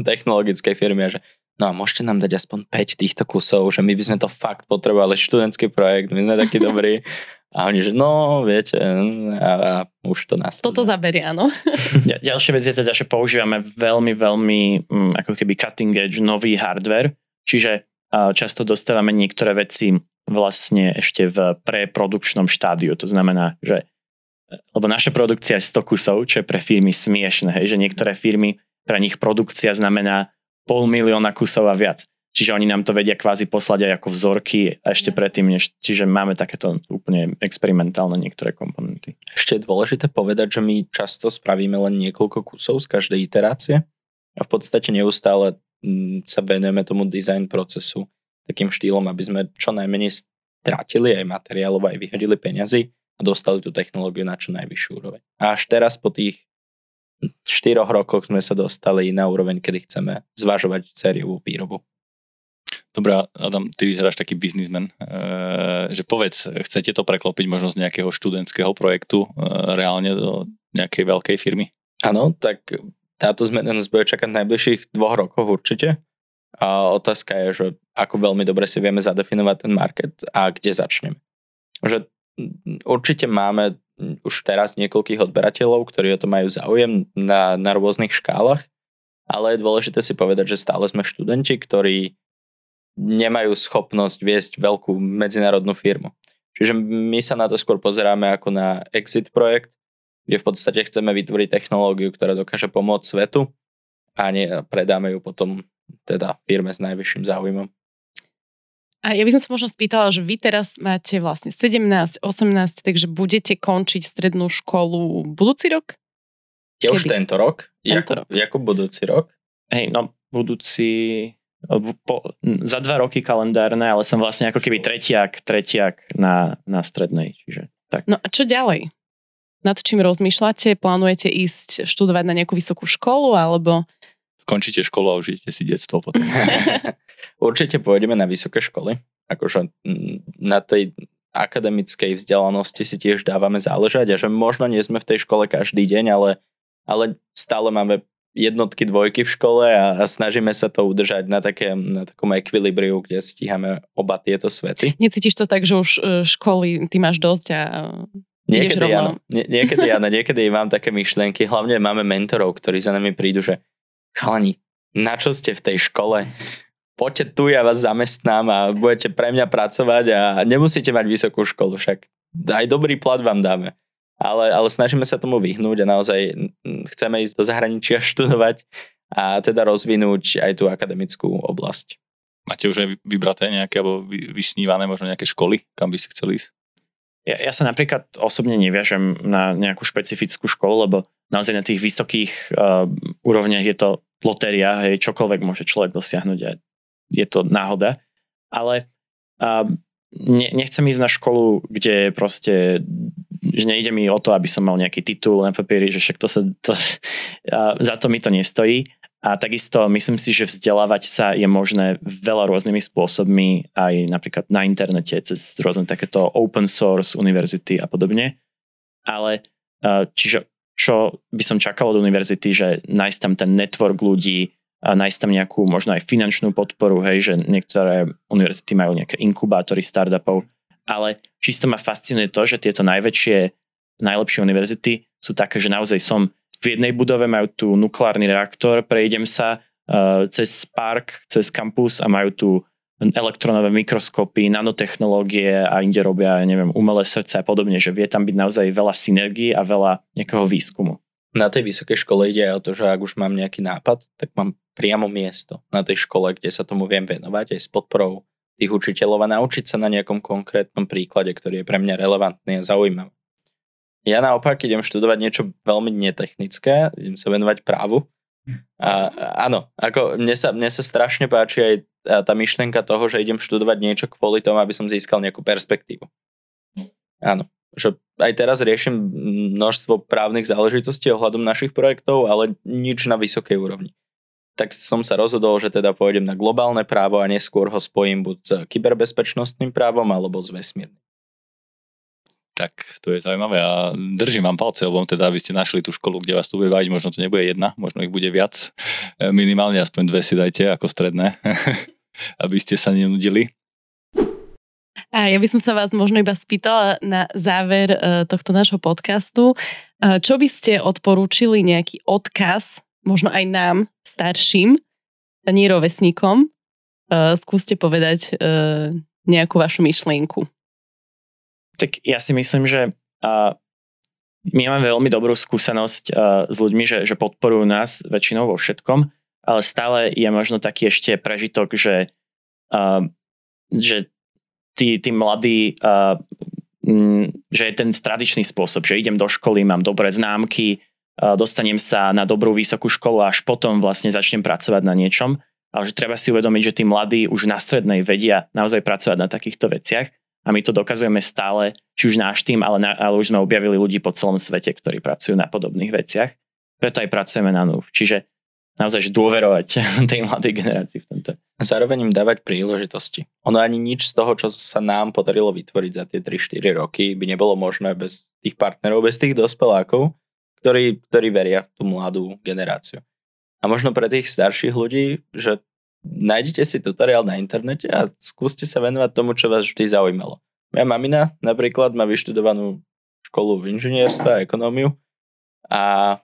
technologickej firmy, že no a môžete nám dať aspoň päť týchto kusov, že my by sme to fakt potrebovali, študentský projekt, my sme takí dobrí. A oni, že no, viete, a, a už to následne. Toto zaberie, áno. Ďalšia vec je teda, že používame veľmi, veľmi ako keby cutting edge, nový hardware, čiže často dostávame niektoré veci vlastne ešte v preprodukčnom štádiu, to znamená, že lebo naša produkcia je sto kusov, čo je pre firmy smiešné, hej, že niektoré firmy, pre nich produkcia znamená pol milióna kusov a viac. Čiže oni nám to vedia kvázi poslať aj ako vzorky a ešte predtým, než, čiže máme takéto úplne experimentálne niektoré komponenty. Ešte je dôležité povedať, že my často spravíme len niekoľko kusov z každej iterácie a v podstate neustále sa venujeme tomu design procesu takým štýlom, aby sme čo najmenej strátili aj materiálov, aj vyhodili peniazy a dostali tú technológiu na čo najvyššiu úroveň. A až teraz po tých štyroch rokoch sme sa dostali na úroveň, kedy chceme zvažovať sériovú výrobu. Dobrá, Adam, ty vyzeráš taký biznismen, že povedz, chcete to preklopiť možno z nejakého študentského projektu reálne do nejakej veľkej firmy? Áno, tak táto zmena nás bude čakať v najbližších dvoch rokoch určite. A otázka je, že ako veľmi dobre si vieme zadefinovať ten market a kde začneme. Že určite máme už teraz niekoľkých odberateľov, ktorí o to majú záujem na, na rôznych škálach, ale je dôležité si povedať, že stále sme študenti, ktorí nemajú schopnosť viesť veľkú medzinárodnú firmu. Čiže my sa na to skôr pozeráme ako na exit projekt, kde v podstate chceme vytvoriť technológiu, ktorá dokáže pomôcť svetu a nie, predáme ju potom teda firme s najvyšším záujmom. A ja by som sa možno spýtala, že vy teraz máte vlastne sedemnásť, osemnásť, takže budete končiť strednú školu budúci rok? Je Kedy? Už tento rok. Tento Jakub, rok. Jakub budúci rok. Hej, no budúci... Po, za dva roky kalendárne, ale som vlastne ako keby tretiak, tretiak na, na strednej. Čiže, tak. No a čo ďalej? Nad čím rozmýšľate? Plánujete ísť študovať na nejakú vysokú školu, alebo... Skončíte školu a užijete si detstvo potom. Určite pôjdeme na vysoké školy. Akože na tej akademickej vzdelanosti si tiež dávame záležať a že možno nie sme v tej škole každý deň, ale, ale stále máme jednotky, dvojky v škole a, a snažíme sa to udržať na, také, na takom ekvilibriu, kde stíhame oba tieto svety. Necítiš to tak, že už školy ty máš dosť a... Niekedy áno. Nie, niekedy áno. Niekedy mám také myšlienky. Hlavne máme mentorov, ktorí za nami prídu, že chalani, na čo ste v tej škole? Poďte tu, ja vás zamestnám a budete pre mňa pracovať a nemusíte mať vysokú školu, však aj dobrý plat vám dáme. Ale, ale snažíme sa tomu vyhnúť a naozaj chceme ísť do zahraničia študovať a teda rozvinúť aj tú akademickú oblasť. Máte už aj vybraté nejaké alebo vysnívané možno nejaké školy, kam by ste chceli ísť? Ja, ja sa napríklad osobne neviažem na nejakú špecifickú školu, lebo naozaj na tých vysokých uh, úrovniach je to lotéria, hej, čokoľvek môže človek dosiahnuť a je to náhoda. Ale uh, ne, nechcem ísť na školu, kde proste, že nejde mi o to, aby som mal nejaký titul na papieri, že však to sa, to, uh, za to mi to nestojí. A takisto myslím si, že vzdelávať sa je možné veľa rôznymi spôsobmi, aj napríklad na internete, cez rôzne takéto open source univerzity a podobne. Ale čiže čo by som čakal od univerzity, že nájsť tam ten network ľudí, nájsť tam nejakú možno aj finančnú podporu, hej, že niektoré univerzity majú nejaké inkubátory startupov, ale čisto ma fascinuje to, že tieto najväčšie, najlepšie univerzity sú také, že naozaj som v jednej budove, majú tu nukleárny reaktor, prejdem sa uh, cez park, cez kampus a majú tu elektronové mikroskopy, nanotechnológie a inde robia, ja neviem, umelé srdce a podobne, že vie tam byť naozaj veľa synergií a veľa nejakého výskumu. Na tej vysokej škole ide aj o to, že ak už mám nejaký nápad, tak mám priamo miesto na tej škole, kde sa tomu viem venovať aj s podporou tých učiteľov a naučiť sa na nejakom konkrétnom príklade, ktorý je pre mňa relevantný a zaujímavý. Ja naopak idem študovať niečo veľmi netechnické, idem sa venovať právu A, áno, ako mne sa, mne sa strašne páči aj tá myšlienka toho, že idem študovať niečo kvôli tomu, aby som získal nejakú perspektívu. Áno, že aj teraz riešim množstvo právnych záležitostí ohľadom našich projektov, ale nič na vysokej úrovni. Tak som sa rozhodol, že teda pôjdem na globálne právo a neskôr ho spojím buď s kyberbezpečnostným právom alebo s vesmírnym. Tak, to je zaujímavé a držím vám palce, lebo teda aby ste našli tú školu, kde vás tu bude baviť, možno to nebude jedna, možno ich bude viac, minimálne aspoň dve si dajte ako stredné, aby ste sa nenudili. A ja by som sa vás možno iba spýtala na záver tohto nášho podcastu, čo by ste odporúčili nejaký odkaz, možno aj nám, starším, nie rovesníkom, skúste povedať nejakú vašu myšlienku. Tak ja si myslím, že my máme veľmi dobrú skúsenosť s ľuďmi, že, že podporujú nás väčšinou vo všetkom, ale stále je možno taký ešte prežitok, že, že tí, tí mladí, že je ten tradičný spôsob, že idem do školy, mám dobré známky, dostanem sa na dobrú vysokú školu a až potom vlastne začnem pracovať na niečom. Ale že treba si uvedomiť, že tí mladí už na strednej vedia naozaj pracovať na takýchto veciach. A my to dokazujeme stále, či už náš tým, ale, na, ale už sme objavili ľudí po celom svete, ktorí pracujú na podobných veciach. Preto aj pracujeme na en ú vé. Čiže naozaj dôverovať tej mladej generácii v tomto. Zároveň im dávať príležitosti. Ono ani nič z toho, čo sa nám podarilo vytvoriť za tie tri štyri roky, by nebolo možné bez tých partnerov, bez tých dospelákov, ktorí, ktorí veria tú mladú generáciu. A možno pre tých starších ľudí, že nájdite si tutoriál na internete a skúste sa venovať tomu, čo vás vždy zaujímalo. Moja mamina napríklad má vyštudovanú školu inžinierstva a ekonómiu a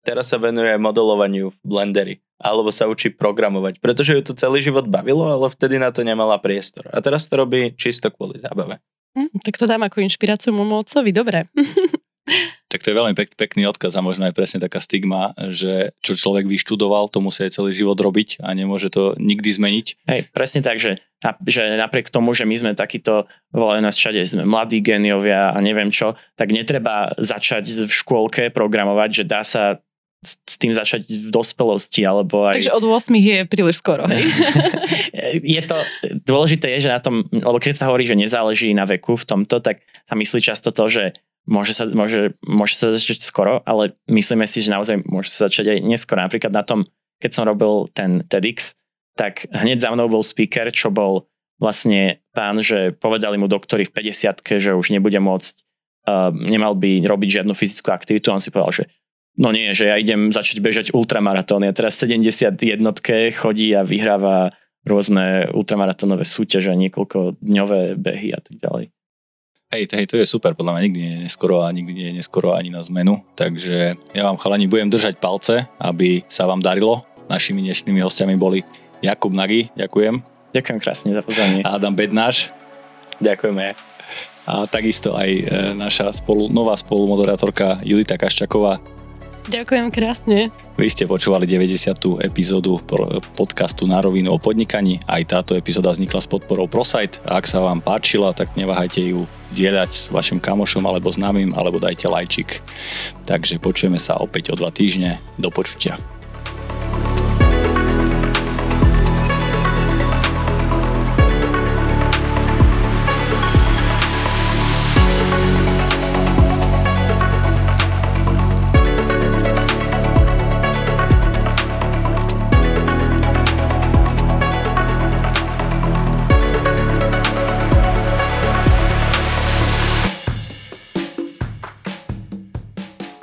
teraz sa venuje modelovaniu v Blenderi alebo sa učí programovať, pretože ju to celý život bavilo, ale vtedy na to nemala priestor. A teraz to robí čisto kvôli zábave. Hm, tak to dám ako inšpiráciu môjmu otcovi, dobre. Tak to je veľmi pek, pekný odkaz a možno aj presne taká stigma, že čo človek vyštudoval, to musí aj celý život robiť a nemôže to nikdy zmeniť. Hej, presne tak, že, že napriek tomu, že my sme takýto, volajú nás všade, sme mladí géniovia a neviem čo, tak netreba začať v škôlke programovať, že dá sa s tým začať v dospelosti, alebo aj... Takže od ôsmich je príliš skoro, hej? Je to, dôležité je, že na tom, lebo keď sa hovorí, že nezáleží na veku v tomto, tak sa myslí často to, že Môže sa, môže, môže sa začať skoro, ale myslíme si, že naozaj môže sa začať aj neskoro. Napríklad na tom, keď som robil ten TEDx, tak hneď za mnou bol speaker, čo bol vlastne pán, že povedali mu doktori v päťdesiatke, že už nebude môcť, uh, nemal by robiť žiadnu fyzickú aktivitu. On si povedal, že no nie, že ja idem začať bežať ultramaratón. Ja teraz sedemdesiatjednotke chodí a vyhráva rôzne ultramaratónové súťaže, niekoľko dňové behy a tak ďalej. Hej, hej, to je super, podľa mňa nikdy nie je neskoro a nikdy nie je neskoro ani na zmenu, takže ja vám chalani budem držať palce, aby sa vám darilo. Našimi dnešnými hostiami boli Jakub Nagy, ďakujem. Ďakujem krásne za pozvanie. Adam Bednáš. Ďakujeme. A takisto aj naša spolu, nová spolumoderátorka Judita Kaštáková. Ďakujem krásne. Vy ste počúvali deväťdesiatu epizódu podcastu Na rovinu o podnikaní. Aj táto epizóda vznikla s podporou ProSite. A ak sa vám páčila, tak neváhajte ju dieľať s vašim kamošom alebo známym, alebo dajte lajčik. Takže počujeme sa opäť o dva týždne. Do počutia.